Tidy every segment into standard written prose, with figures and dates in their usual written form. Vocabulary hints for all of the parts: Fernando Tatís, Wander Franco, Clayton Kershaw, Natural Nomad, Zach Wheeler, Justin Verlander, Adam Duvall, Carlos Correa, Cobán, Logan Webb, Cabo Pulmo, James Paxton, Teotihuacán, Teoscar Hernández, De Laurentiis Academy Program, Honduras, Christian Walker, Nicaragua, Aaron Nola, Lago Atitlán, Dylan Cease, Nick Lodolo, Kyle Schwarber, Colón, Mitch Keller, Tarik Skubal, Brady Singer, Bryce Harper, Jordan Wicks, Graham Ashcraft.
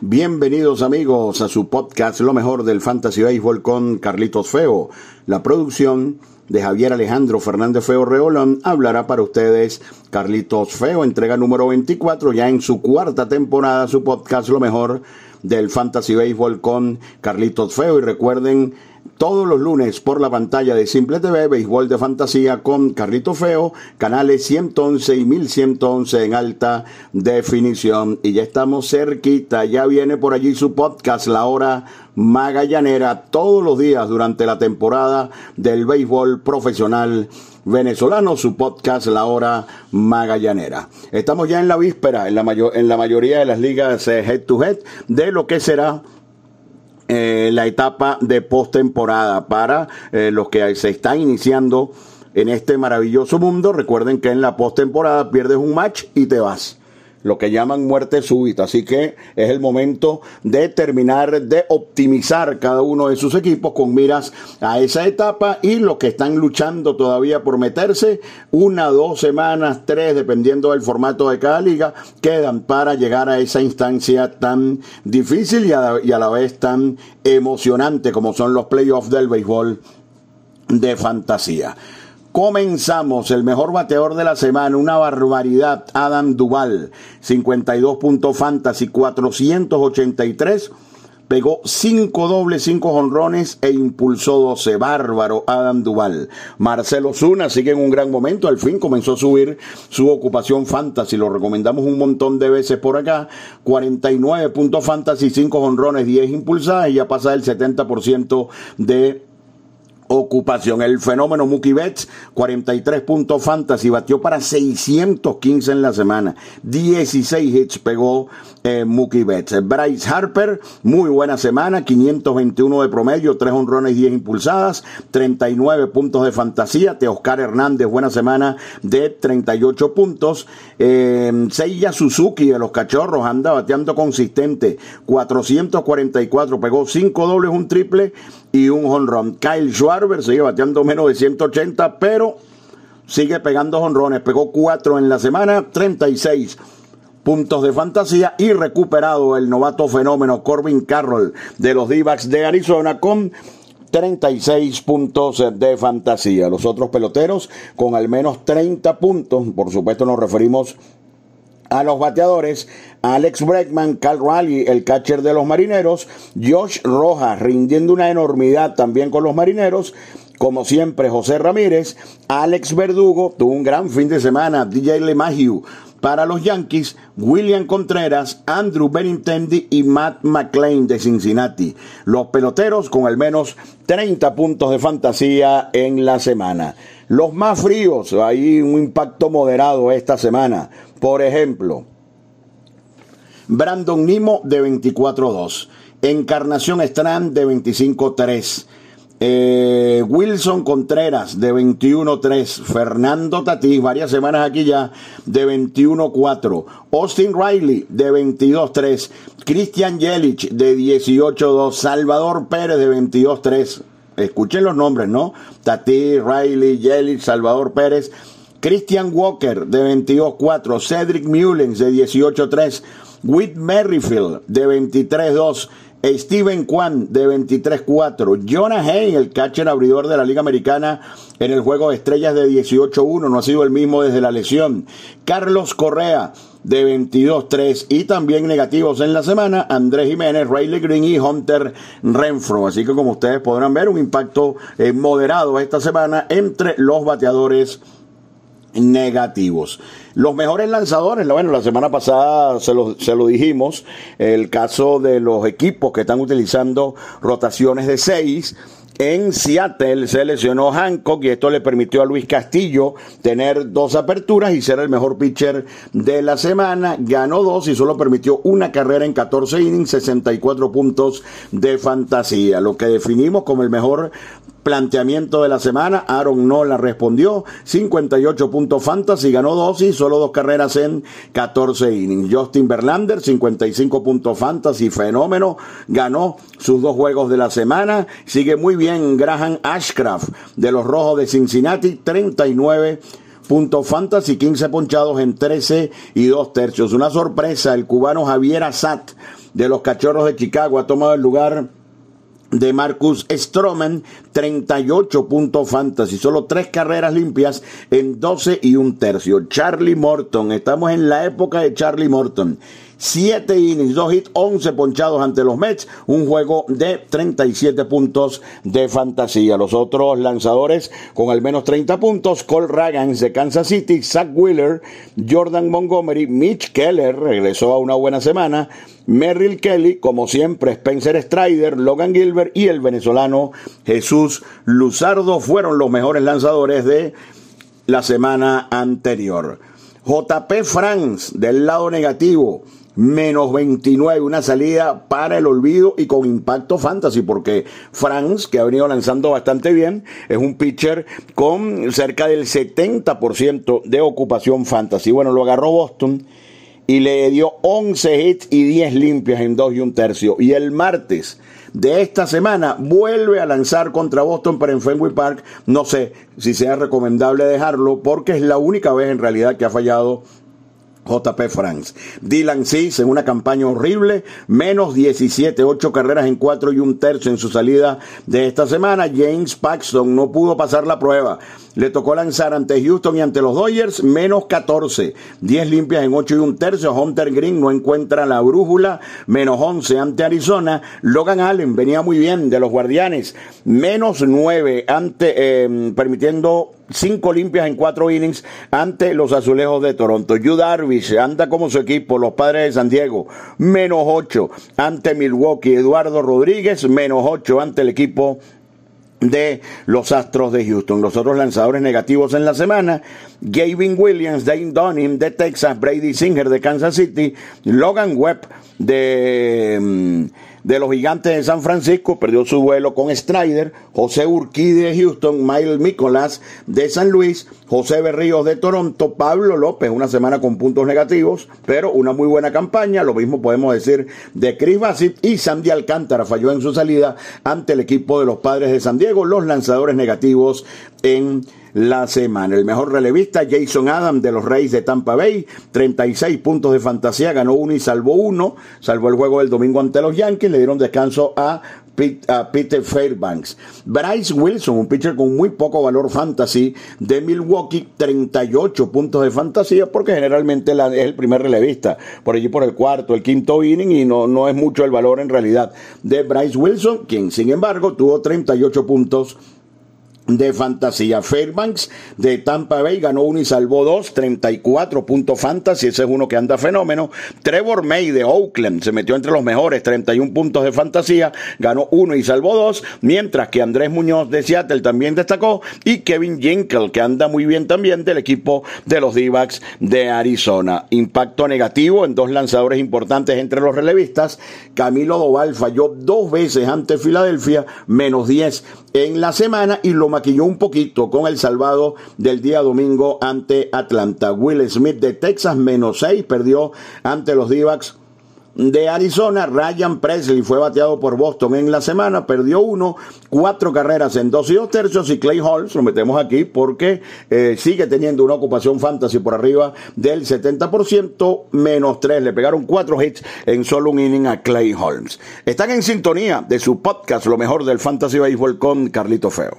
Bienvenidos amigos a su podcast Lo Mejor del Fantasy Baseball con Carlitos Feo. La producción de Javier Alejandro Fernández Feo Reolón hablará para ustedes. Carlitos Feo, entrega número 24, ya en su cuarta temporada, su podcast Lo Mejor del Fantasy Baseball con Carlitos Feo. Y recuerden, todos los lunes por la pantalla de Simple TV, Béisbol de Fantasía con Carlitos Feo, canales 111 y 1111 en alta definición. Y ya estamos cerquita, ya viene por allí su podcast La Hora Magallanera, todos los días durante la temporada del béisbol profesional venezolano, su podcast La Hora Magallanera. Estamos ya en la víspera, en la mayoría de las ligas head to head, de lo que será la etapa de postemporada para los que se están iniciando en este maravilloso mundo. Recuerden que en la postemporada pierdes un match y te vas, lo que llaman muerte súbita, así que es el momento de terminar de optimizar cada uno de sus equipos con miras a esa etapa. Y los que están luchando todavía por meterse, una, dos semanas, tres, dependiendo del formato de cada liga, quedan para llegar a esa instancia tan difícil y a la vez tan emocionante como son los playoffs del béisbol de fantasía. Comenzamos. El mejor bateador de la semana, una barbaridad, Adam Duvall, 52 puntos fantasy, 483, pegó 5 dobles, 5 jonrones e impulsó 12, bárbaro Adam Duvall. Marcelo Zuna sigue en un gran momento, al fin comenzó a subir su ocupación fantasy, lo recomendamos un montón de veces por acá, 49 puntos fantasy, 5 jonrones, 10 impulsadas y ya pasa el 70% de ocupación. El fenómeno Mookie Betts, 43 puntos fantasy, batió para 615 en la semana, 16 hits pegó Mookie Betts. Bryce Harper, muy buena semana, 521 de promedio, 3 honrones, 10 impulsadas, 39 puntos de fantasía. Teoscar Hernández, buena semana de 38 puntos. Seiya Suzuki de los Cachorros anda bateando consistente, 444, pegó 5 dobles, un triple y un jonrón. Kyle Schwarber sigue bateando menos de 180, pero sigue pegando jonrones, pegó 4 en la semana, 36 puntos de fantasía. Y recuperado el novato fenómeno Corbin Carroll de los D-backs de Arizona con 36 puntos de fantasía. Los otros peloteros con al menos 30 puntos, por supuesto nos referimos a los bateadores: Alex Bregman, Cal Raleigh, el catcher de los Marineros; Josh Rojas, rindiendo una enormidad también con los Marineros, como siempre; José Ramírez; Alex Verdugo, tuvo un gran fin de semana; DJ LeMahieu para los Yankees; William Contreras, Andrew Benintendi y Matt McClain de Cincinnati. Los peloteros con al menos 30 puntos de fantasía en la semana. Los más fríos, hay un impacto moderado esta semana. Por ejemplo, Brandon Nimo de 24-2, Encarnación Strand de 25-3, Wilson Contreras de 21-3, Fernando Tatís, varias semanas aquí ya, de 21-4, Austin Riley de 22-3, Christian Yelich de 18-2, Salvador Pérez de 22-3. Escuchen los nombres, ¿no? Tatís, Riley, Yelich, Salvador Pérez. Christian Walker de 22-4, Cedric Mullins de 18-3, Whit Merrifield de 23-2, Steven Kwan de 23-4, Jonah Hay, el catcher abridor de la Liga Americana en el Juego de Estrellas, de 18-1, no ha sido el mismo desde la lesión; Carlos Correa de 22-3, y también negativos en la semana, Andrés Jiménez, Riley Green y Hunter Renfroe. Así que, como ustedes podrán ver, un impacto moderado esta semana entre los bateadores negativos. Los mejores lanzadores, bueno, la semana pasada se lo dijimos, el caso de los equipos que están utilizando rotaciones de 6. En Seattle se lesionó Hancock y esto le permitió a Luis Castillo tener 2 aperturas y ser el mejor pitcher de la semana. Ganó 2 y solo permitió una carrera en 14 innings, 64 puntos de fantasía. Lo que definimos como el mejor planteamiento de la semana, Aaron Nola respondió, 58 puntos fantasy, ganó 2 y solo 2 carreras en 14 innings. Justin Verlander, 55 puntos fantasy, fenómeno, ganó sus 2 juegos de la semana. Sigue muy bien Graham Ashcraft de los Rojos de Cincinnati, 39 puntos fantasy, 15 ponchados en 13 y 2 tercios. Una sorpresa, el cubano Javier Alejandro de los Cachorros de Chicago ha tomado el lugar de Marcus Stroman, 38 puntos fantasy, solo 3 carreras limpias en 12 y un tercio. Charlie Morton, estamos en la época de Charlie Morton, 7 innings, 2 hits, 11 ponchados ante los Mets, un juego de 37 puntos de fantasía. Los otros lanzadores con al menos 30 puntos, Cole Ragans de Kansas City, Zach Wheeler, Jordan Montgomery, Mitch Keller regresó a una buena semana, Merrill Kelly, como siempre, Spencer Strider, Logan Gilbert y el venezolano Jesús Luzardo fueron los mejores lanzadores de la semana anterior. JP France, del lado negativo, menos 29, una salida para el olvido y con impacto fantasy, porque France, que ha venido lanzando bastante bien, es un pitcher con cerca del 70% de ocupación fantasy. Bueno, lo agarró Boston y le dio 11 hits y 10 limpias en 2 y un tercio. Y el martes de esta semana vuelve a lanzar contra Boston, pero en Fenway Park. No sé si sea recomendable dejarlo, porque es la única vez en realidad que ha fallado JP France. Dylan Cease, en una campaña horrible, menos 17, 8 carreras en 4 y un tercio en su salida de esta semana. James Paxton no pudo pasar la prueba, le tocó lanzar ante Houston y ante los Dodgers, menos 14, 10 limpias en 8 y un tercio. Hunter Green no encuentra la brújula, menos 11 ante Arizona. Logan Allen venía muy bien de los Guardianes, menos 9 ante, permitiendo 5 limpias en 4 innings ante los Azulejos de Toronto. Yu Darvish anda como su equipo, los Padres de San Diego, menos 8 ante Milwaukee. Eduardo Rodríguez, menos 8 ante el equipo de los Astros de Houston. Los otros lanzadores negativos en la semana: Gavin Williams, Dane Dunning de Texas, Brady Singer de Kansas City, Logan Webb de los Gigantes de San Francisco, perdió su duelo con Strider, José Urquidi de Houston, Miles Mikolas de San Luis, José Berríos de Toronto, Pablo López, una semana con puntos negativos, pero una muy buena campaña. Lo mismo podemos decir de Chris Bassitt, y Sandy Alcántara falló en su salida ante el equipo de los Padres de San Diego. Los lanzadores negativos en la semana. El mejor relevista, Jason Adam de los Rays de Tampa Bay, 36 puntos de fantasía, ganó uno y salvó uno, salvó el juego del domingo ante los Yankees, le dieron descanso a Peter Fairbanks. Bryce Wilson, un pitcher con muy poco valor fantasy de Milwaukee, 38 puntos de fantasía, porque generalmente es el primer relevista, por allí por el cuarto, el quinto inning, y no es mucho el valor en realidad de Bryce Wilson, quien sin embargo tuvo 38 puntos de fantasía. Fairbanks de Tampa Bay ganó uno y salvó dos, 34 puntos fantasy, ese es uno que anda fenómeno. Trevor May de Oakland se metió entre los mejores, 31 puntos de fantasía, ganó uno y salvó dos, mientras que Andrés Muñoz de Seattle también destacó, y Kevin Ginkel, que anda muy bien también, del equipo de los D-backs de Arizona. Impacto negativo en dos lanzadores importantes entre los relevistas: Camilo Doval falló 2 veces ante Filadelfia, menos 10 en la semana, y lo maquilló un poquito con el salvado del día domingo ante Atlanta. Will Smith de Texas, menos 6, perdió ante los D-backs de Arizona. Ryan Presley fue bateado por Boston en la semana, perdió 1, 4 carreras en 2 y 2 tercios. Y Clay Holmes, lo metemos aquí porque sigue teniendo una ocupación fantasy por arriba del 70%, menos 3, le pegaron 4 hits en solo un inning a Clay Holmes. Están en sintonía de su podcast Lo Mejor del Fantasy Baseball con Carlito Feo.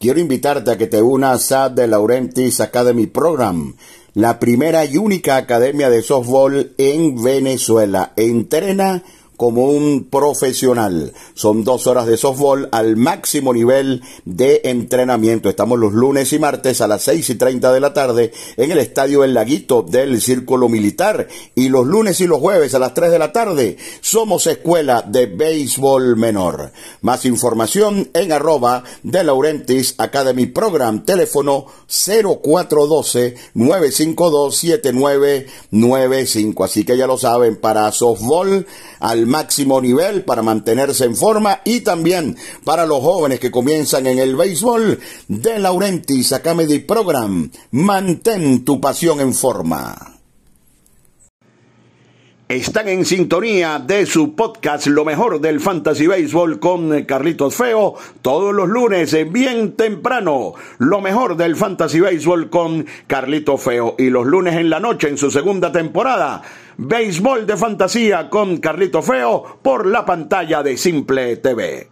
Quiero invitarte a que te unas a The Laurentiis Academy Program, la primera y única academia de softball en Venezuela. Entrena como un profesional. Son 2 horas de softball al máximo nivel de entrenamiento. Estamos los lunes y martes a las 6:30 de la tarde en el Estadio El Laguito del Círculo Militar, y los lunes y los jueves a las 3 de la tarde somos Escuela de Béisbol Menor. Más información en @De Laurentiis Academy Program, teléfono 0412-952-7995. Así que ya lo saben, para softball al máximo nivel, para mantenerse en forma, y también para los jóvenes que comienzan en el béisbol, De Laurentiis Academy Program. Mantén tu pasión en forma. Están en sintonía de su podcast Lo Mejor del Fantasy Baseball con Carlitos Feo, todos los lunes bien temprano. Lo Mejor del Fantasy Baseball con Carlitos Feo, y los lunes en la noche en su segunda temporada, Béisbol de Fantasía con Carlitos Feo por la pantalla de Simple TV.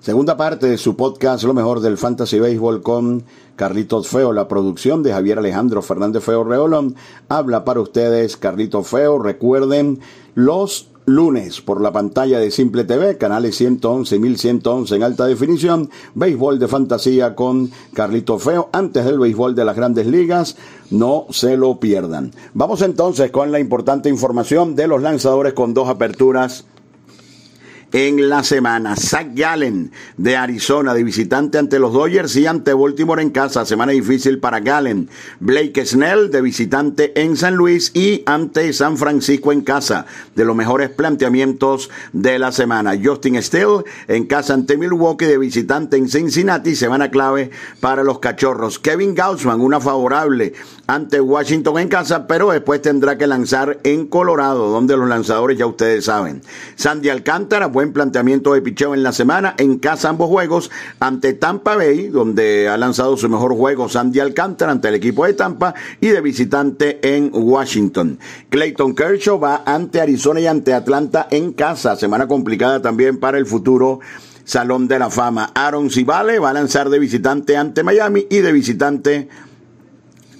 Segunda parte de su podcast Lo Mejor del Fantasy Baseball con Carlitos Feo, la producción de Javier Alejandro Fernández Feo Reolón. Habla para ustedes Carlitos Feo. Recuerden, los lunes por la pantalla de Simple TV, canales 111 y 1111 en alta definición, Béisbol de Fantasía con Carlitos Feo, antes del béisbol de las grandes ligas. No se lo pierdan. Vamos entonces con la importante información de los lanzadores con dos aperturas en la semana. Zach Gallen de Arizona, de visitante ante los Dodgers y ante Baltimore en casa, semana difícil para Gallen. Blake Snell de visitante en San Luis y ante San Francisco en casa, de los mejores planteamientos de la semana. Justin Steele en casa ante Milwaukee, de visitante en Cincinnati, semana clave para los Cachorros. Kevin Gausman, una favorable ante Washington en casa, pero después tendrá que lanzar en Colorado, donde los lanzadores ya ustedes saben. Sandy Alcántara, buen planteamiento de picheo en la semana, en casa ambos juegos, ante Tampa Bay, donde ha lanzado su mejor juego Sandy Alcántara ante el equipo de Tampa, y de visitante en Washington. Clayton Kershaw va ante Arizona y ante Atlanta en casa, semana complicada también para el futuro Salón de la Fama. Aaron Civale va a lanzar de visitante ante Miami y de visitante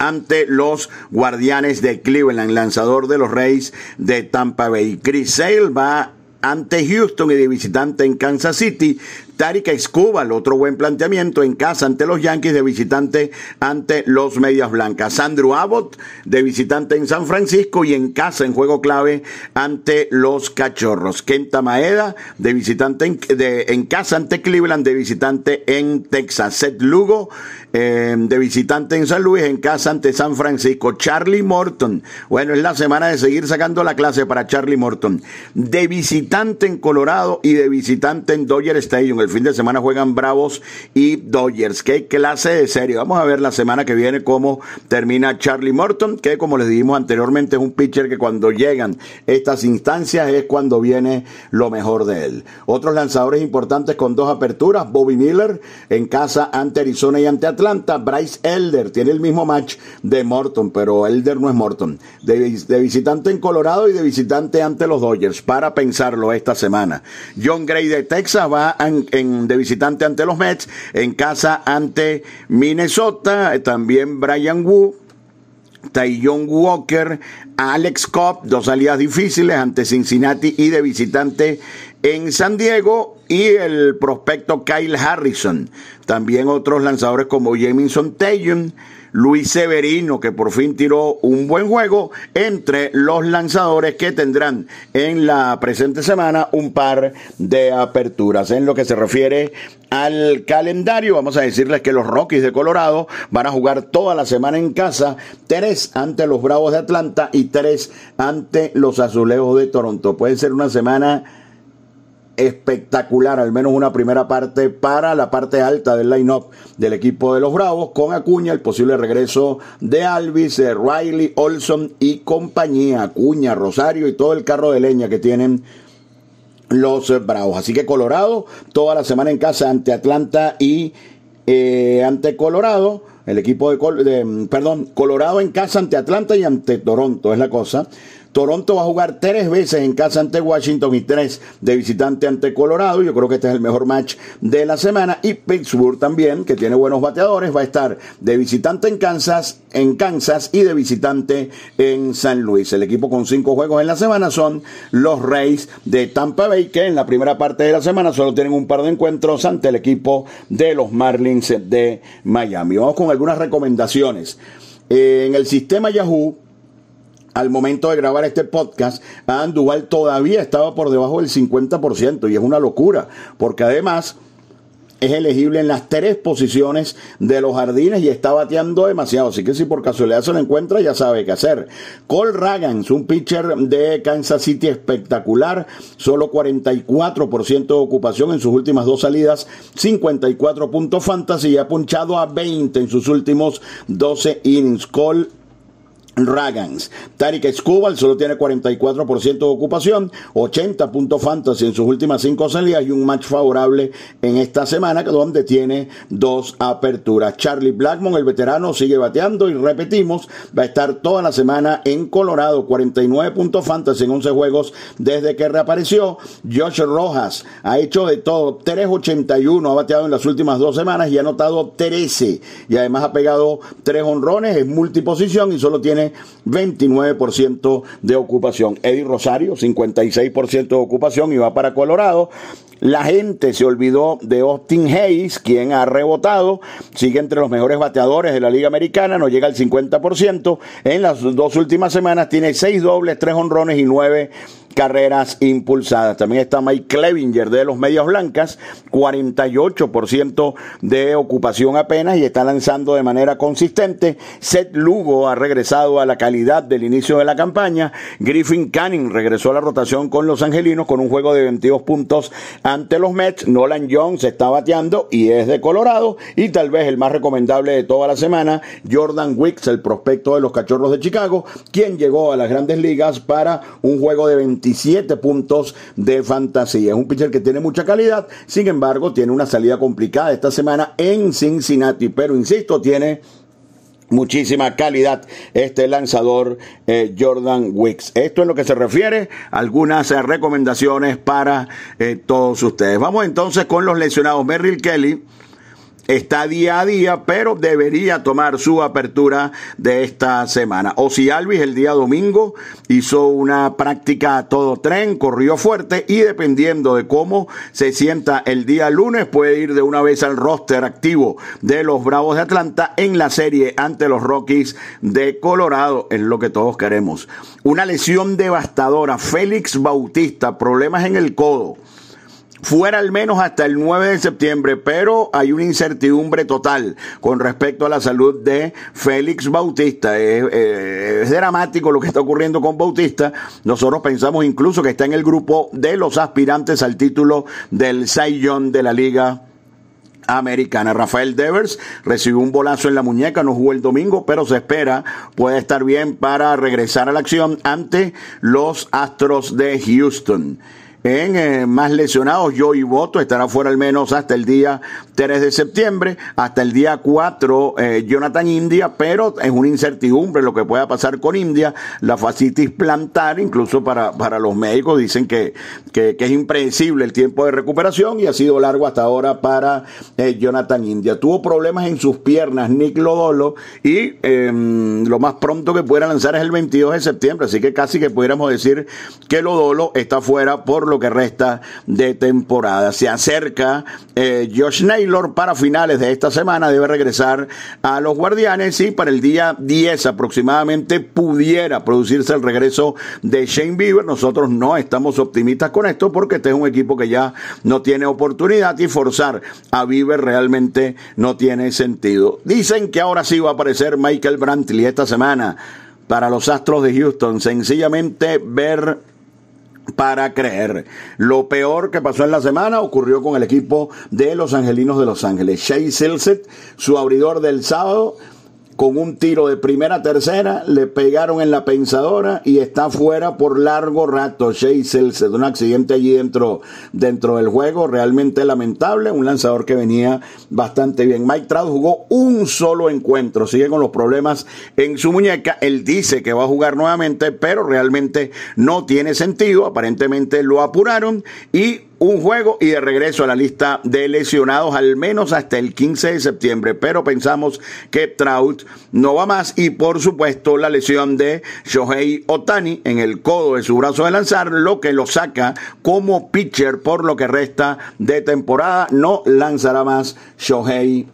ante los Guardianes de Cleveland, lanzador de los Rays de Tampa Bay. Chris Sale va ante Houston y de visitante en Kansas City. Tarik Skubal, otro buen planteamiento, en casa ante los Yankees, de visitante ante los Medias Blancas. Andrew Abbott de visitante en San Francisco y en casa en juego clave ante los Cachorros. Kenta Maeda de visitante en casa ante Cleveland, de visitante en Texas. Seth Lugo de visitante en San Luis, en casa ante San Francisco. Charlie Morton, bueno, es la semana de seguir sacando la clase para Charlie Morton, de visitante en Colorado y de visitante en Dodger Stadium. El fin de semana juegan Bravos y Dodgers. Qué clase de serie. Vamos a ver la semana que viene cómo termina Charlie Morton, que como les dijimos anteriormente es un pitcher que cuando llegan estas instancias es cuando viene lo mejor de él. Otros lanzadores importantes con dos aperturas: Bobby Miller en casa ante Arizona y ante Atlanta. Bryce Elder tiene el mismo match de Morton, pero Elder no es Morton. De visitante en Colorado y de visitante ante los Dodgers, para pensarlo esta semana. John Gray de Texas va de visitante ante los Mets, en casa ante Minnesota. También Brian Wu, Taillon Walker, Alex Cobb, dos salidas difíciles ante Cincinnati y de visitante en San Diego, y el prospecto Kyle Harrison. También otros lanzadores como Jamison Taillon, Luis Severino, que por fin tiró un buen juego, entre los lanzadores que tendrán en la presente semana un par de aperturas. En lo que se refiere al calendario, vamos a decirles que los Rockies de Colorado van a jugar toda la semana en casa, 3 ante los Bravos de Atlanta y 3 ante los Azulejos de Toronto. Puede ser una semana espectacular, al menos una primera parte, para la parte alta del line-up del equipo de los Bravos, con Acuña, el posible regreso de Alvis, de Riley, Olson y compañía. Acuña, Rosario y todo el carro de leña que tienen los Bravos. Así que Colorado toda la semana en casa ante Atlanta y ante Colorado. El equipo Colorado en casa ante Atlanta y ante Toronto es la cosa. Toronto va a jugar 3 veces en casa ante Washington y 3 de visitante ante Colorado. Yo creo que este es el mejor match de la semana. Y Pittsburgh también, que tiene buenos bateadores, va a estar de visitante en Kansas y de visitante en San Luis. El equipo con 5 juegos en la semana son los Rays de Tampa Bay, que en la primera parte de la semana solo tienen un par de encuentros ante el equipo de los Marlins de Miami. Vamos con algunas recomendaciones. En el sistema Yahoo, al momento de grabar este podcast, Adam Duvall todavía estaba por debajo del 50%, y es una locura, porque además es elegible en las 3 posiciones de los jardines y está bateando demasiado, así que si por casualidad se lo encuentra, ya sabe qué hacer. Cole Ragans, un pitcher de Kansas City espectacular, solo 44% de ocupación en sus últimas 2 salidas, 54 puntos fantasy, y ha punchado a 20 en sus últimos 12 innings. Cole Ragans. Tarik Skubal solo tiene 44% de ocupación, 80 puntos fantasy en sus últimas 5 salidas y un match favorable en esta semana, donde tiene 2 aperturas. Charlie Blackmon, el veterano, sigue bateando y repetimos, va a estar toda la semana en Colorado, 49 puntos fantasy en 11 juegos desde que reapareció. Josh Rojas ha hecho de todo, 3.81 ha bateado en las últimas 2 semanas y ha anotado 13, y además ha pegado 3 honrones, es multiposición y solo tiene 29% de ocupación. Eddie Rosario, 56% de ocupación y va para Colorado. La gente se olvidó de Austin Hayes, quien ha rebotado, sigue entre los mejores bateadores de la Liga Americana, no llega al 50%. En las 2 últimas semanas tiene 6 dobles, 3 honrones y 9 carreras impulsadas. También está Mike Clevinger de los Medias Blancas, 48% de ocupación apenas y está lanzando de manera consistente. Seth Lugo ha regresado a la calidad del inicio de la campaña. Griffin Canning regresó a la rotación con los angelinos con un juego de 22 puntos ante los Mets. Nolan Jones está bateando y es de Colorado, y tal vez el más recomendable de toda la semana, Jordan Wicks, el prospecto de los Cachorros de Chicago, quien llegó a las Grandes Ligas para un juego de 27 puntos de fantasía. Es un pitcher que tiene mucha calidad, sin embargo tiene una salida complicada esta semana en Cincinnati, pero insisto, tiene muchísima calidad este lanzador Jordan Wicks. Esto es lo que se refiere a algunas recomendaciones para todos ustedes. Vamos entonces con los lesionados. Merrill Kelly está día a día, pero debería tomar su apertura de esta semana. Ozzy Albies el día domingo hizo una práctica a todo tren, corrió fuerte y dependiendo de cómo se sienta el día lunes, puede ir de una vez al roster activo de los Bravos de Atlanta en la serie ante los Rockies de Colorado. Es lo que todos queremos. Una lesión devastadora. Félix Bautista, problemas en el codo. Fuera al menos hasta el 9 de septiembre, pero hay una incertidumbre total con respecto a la salud de Félix Bautista. Es dramático lo que está ocurriendo con Bautista. Nosotros pensamos incluso que está en el grupo de los aspirantes al título del Cy Young de la Liga Americana. Rafael Devers recibió un bolazo en la muñeca, no jugó el domingo, pero se espera puede estar bien para regresar a la acción ante los Astros de Houston. En más lesionados, Joey Votto estará fuera al menos hasta el día 3 de septiembre, hasta el día 4 Jonathan India, pero es una incertidumbre lo que pueda pasar con India, la fascitis plantar, incluso para los médicos dicen que es impredecible el tiempo de recuperación y ha sido largo hasta ahora para Jonathan India. Tuvo problemas en sus piernas Nick Lodolo y lo más pronto que pudiera lanzar es el 22 de septiembre, así que casi que pudiéramos decir que Lodolo está fuera por lo que resta de temporada. Se acerca Josh Naylor para finales de esta semana, debe regresar a los Guardianes y para el día 10 aproximadamente pudiera producirse el regreso de Shane Bieber. Nosotros no estamos optimistas con esto porque este es un equipo que ya no tiene oportunidad y forzar a Bieber realmente no tiene sentido. Dicen que ahora sí va a aparecer Michael Brantley esta semana para los Astros de Houston. Sencillamente ver para creer. Lo peor que pasó en la semana ocurrió con el equipo de los angelinos de Los Ángeles. Shea Silseth, su abridor del sábado, con un tiro de primera a tercera, le pegaron en la pensadora y está fuera por largo rato. Shea Silseth, un accidente allí dentro del juego, realmente lamentable, un lanzador que venía bastante bien. Mike Trout jugó un solo encuentro, sigue con los problemas en su muñeca, él dice que va a jugar nuevamente, pero realmente no tiene sentido, aparentemente lo apuraron y un juego y de regreso a la lista de lesionados al menos hasta el 15 de septiembre, pero pensamos que Trout no va más y por supuesto la lesión de Shohei Ohtani en el codo de su brazo de lanzar, lo que lo saca como pitcher por lo que resta de temporada. No lanzará más Shohei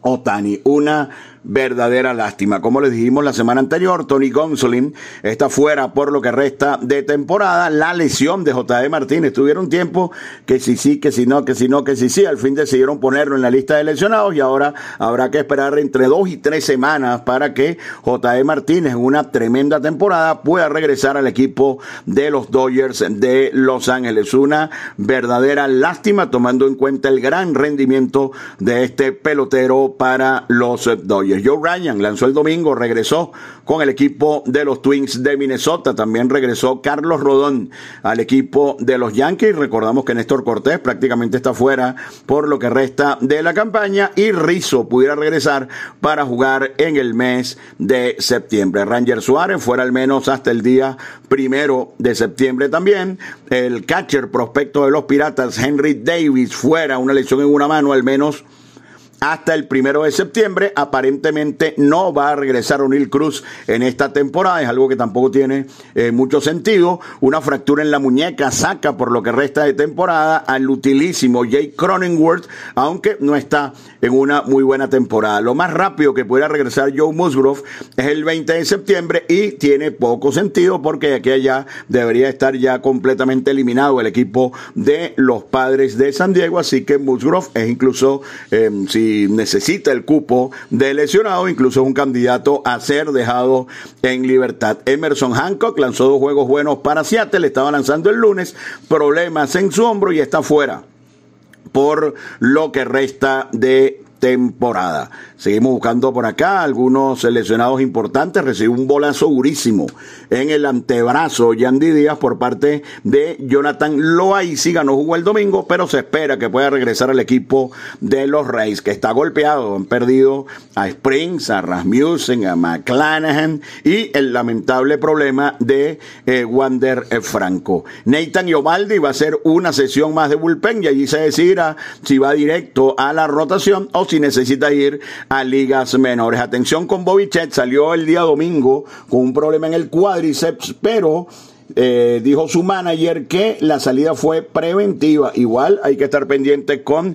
Ohtani, una verdadera lástima. Como les dijimos la semana anterior, Tony Gonsolin está fuera por lo que resta de temporada. La lesión de J.D. Martínez, tuvieron tiempo que sí, al fin decidieron ponerlo en la lista de lesionados y ahora habrá que esperar entre 2 y 3 semanas para que J.D. Martínez, en una tremenda temporada, pueda regresar al equipo de los Dodgers de Los Ángeles. Una verdadera lástima tomando en cuenta el gran rendimiento de este pelotero para los Dodgers. Dodgers. Joe Ryan lanzó el domingo, regresó con el equipo de los Twins de Minnesota. También regresó Carlos Rodón al equipo de los Yankees. Recordamos que Néstor Cortés prácticamente está fuera por lo que resta de la campaña, y Rizzo pudiera regresar para jugar en el mes de septiembre. Ranger Suárez fuera al menos hasta el día 1 de septiembre también. El catcher prospecto de los Piratas, Henry Davis, fuera una lesión en una mano al menos hasta el 1 de septiembre. Aparentemente no va a regresar O'Neill Cruz en esta temporada, es algo que tampoco tiene mucho sentido. Una fractura en la muñeca saca por lo que resta de temporada al utilísimo Jake Cronenworth, aunque no está en una muy buena temporada. Lo más rápido que pudiera regresar Joe Musgrove es el 20 de septiembre, y tiene poco sentido porque de aquí a allá debería estar ya completamente eliminado el equipo de los Padres de San Diego, así que Musgrove es incluso, si necesita el cupo de lesionado, incluso es un candidato a ser dejado en libertad. Emerson Hancock lanzó 2 juegos buenos para Seattle, estaba lanzando el lunes, problemas en su hombro y está fuera por lo que resta de temporada. Seguimos buscando por acá algunos lesionados importantes. Recibió un bolazo durísimo en el antebrazo Yandy Díaz por parte de Jonathan Loaiziga. No jugó el domingo, pero se espera que pueda regresar al equipo de los Rays, que está golpeado. Han perdido a Springs, a Rasmussen, a McClanahan y el lamentable problema de Wander Franco. Nathan Iovaldi va a hacer una sesión más de bullpen y allí se decidirá si va directo a la rotación o si necesita ir a ligas menores. Atención con Bobby Chet, salió el día domingo con un problema en el cuádriceps, pero dijo su manager que la salida fue preventiva. Igual hay que estar pendiente con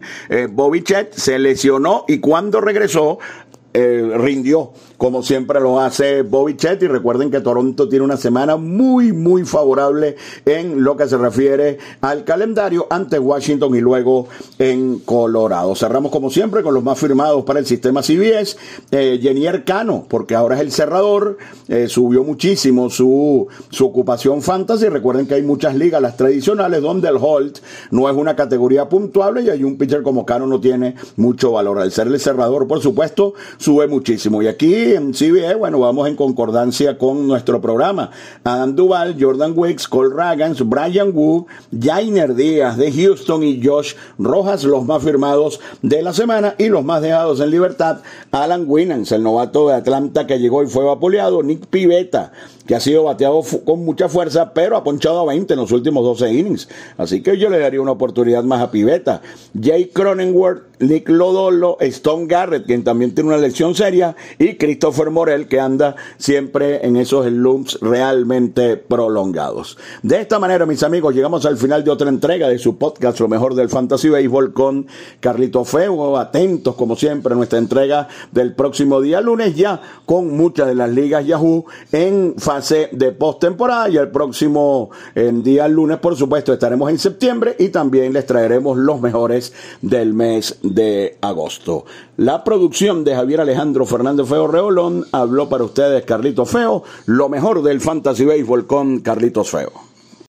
Bobby Chet. Se lesionó y cuando regresó rindió, como siempre lo hace Bobby Chet, y recuerden que Toronto tiene una semana muy, muy favorable en lo que se refiere al calendario, ante Washington y luego en Colorado. Cerramos como siempre con los más firmados para el sistema CBS. Yenier Cano, porque ahora es el cerrador, subió muchísimo su ocupación fantasy. Recuerden que hay muchas ligas, las tradicionales, donde el hold no es una categoría puntuable y hay un pitcher como Cano no tiene mucho valor. Al ser el cerrador, por supuesto, sube muchísimo. Y aquí en CBE, bueno, vamos en concordancia con nuestro programa. Adam Duvall, Jordan Wicks, Cole Ragans, Brian Wu, Jainer Díaz de Houston y Josh Rojas, los más firmados de la semana. Y los más dejados en libertad, Alan Winans, el novato de Atlanta que llegó y fue vapuleado, Nick Pivetta, que ha sido bateado con mucha fuerza, pero ha ponchado a 20 en los últimos 12 innings. Así que yo le daría una oportunidad más a Pivetta. Jake Cronenworth, Nick Lodolo, Stone Garrett, quien también tiene una lesión seria, y Christopher Morel, que anda siempre en esos slumps realmente prolongados. De esta manera, mis amigos, llegamos al final de otra entrega de su podcast Lo Mejor del Fantasy Baseball con Carlito Feo. Atentos como siempre a nuestra entrega del próximo día lunes, ya con muchas de las ligas Yahoo en fase de postemporada, y el próximo día lunes, por supuesto, estaremos en septiembre y también les traeremos los mejores del mes de agosto. La producción de Javier Alejandro Fernández Feo Reolón. Habló para ustedes Carlitos Feo. Lo mejor del Fantasy Baseball con Carlitos Feo.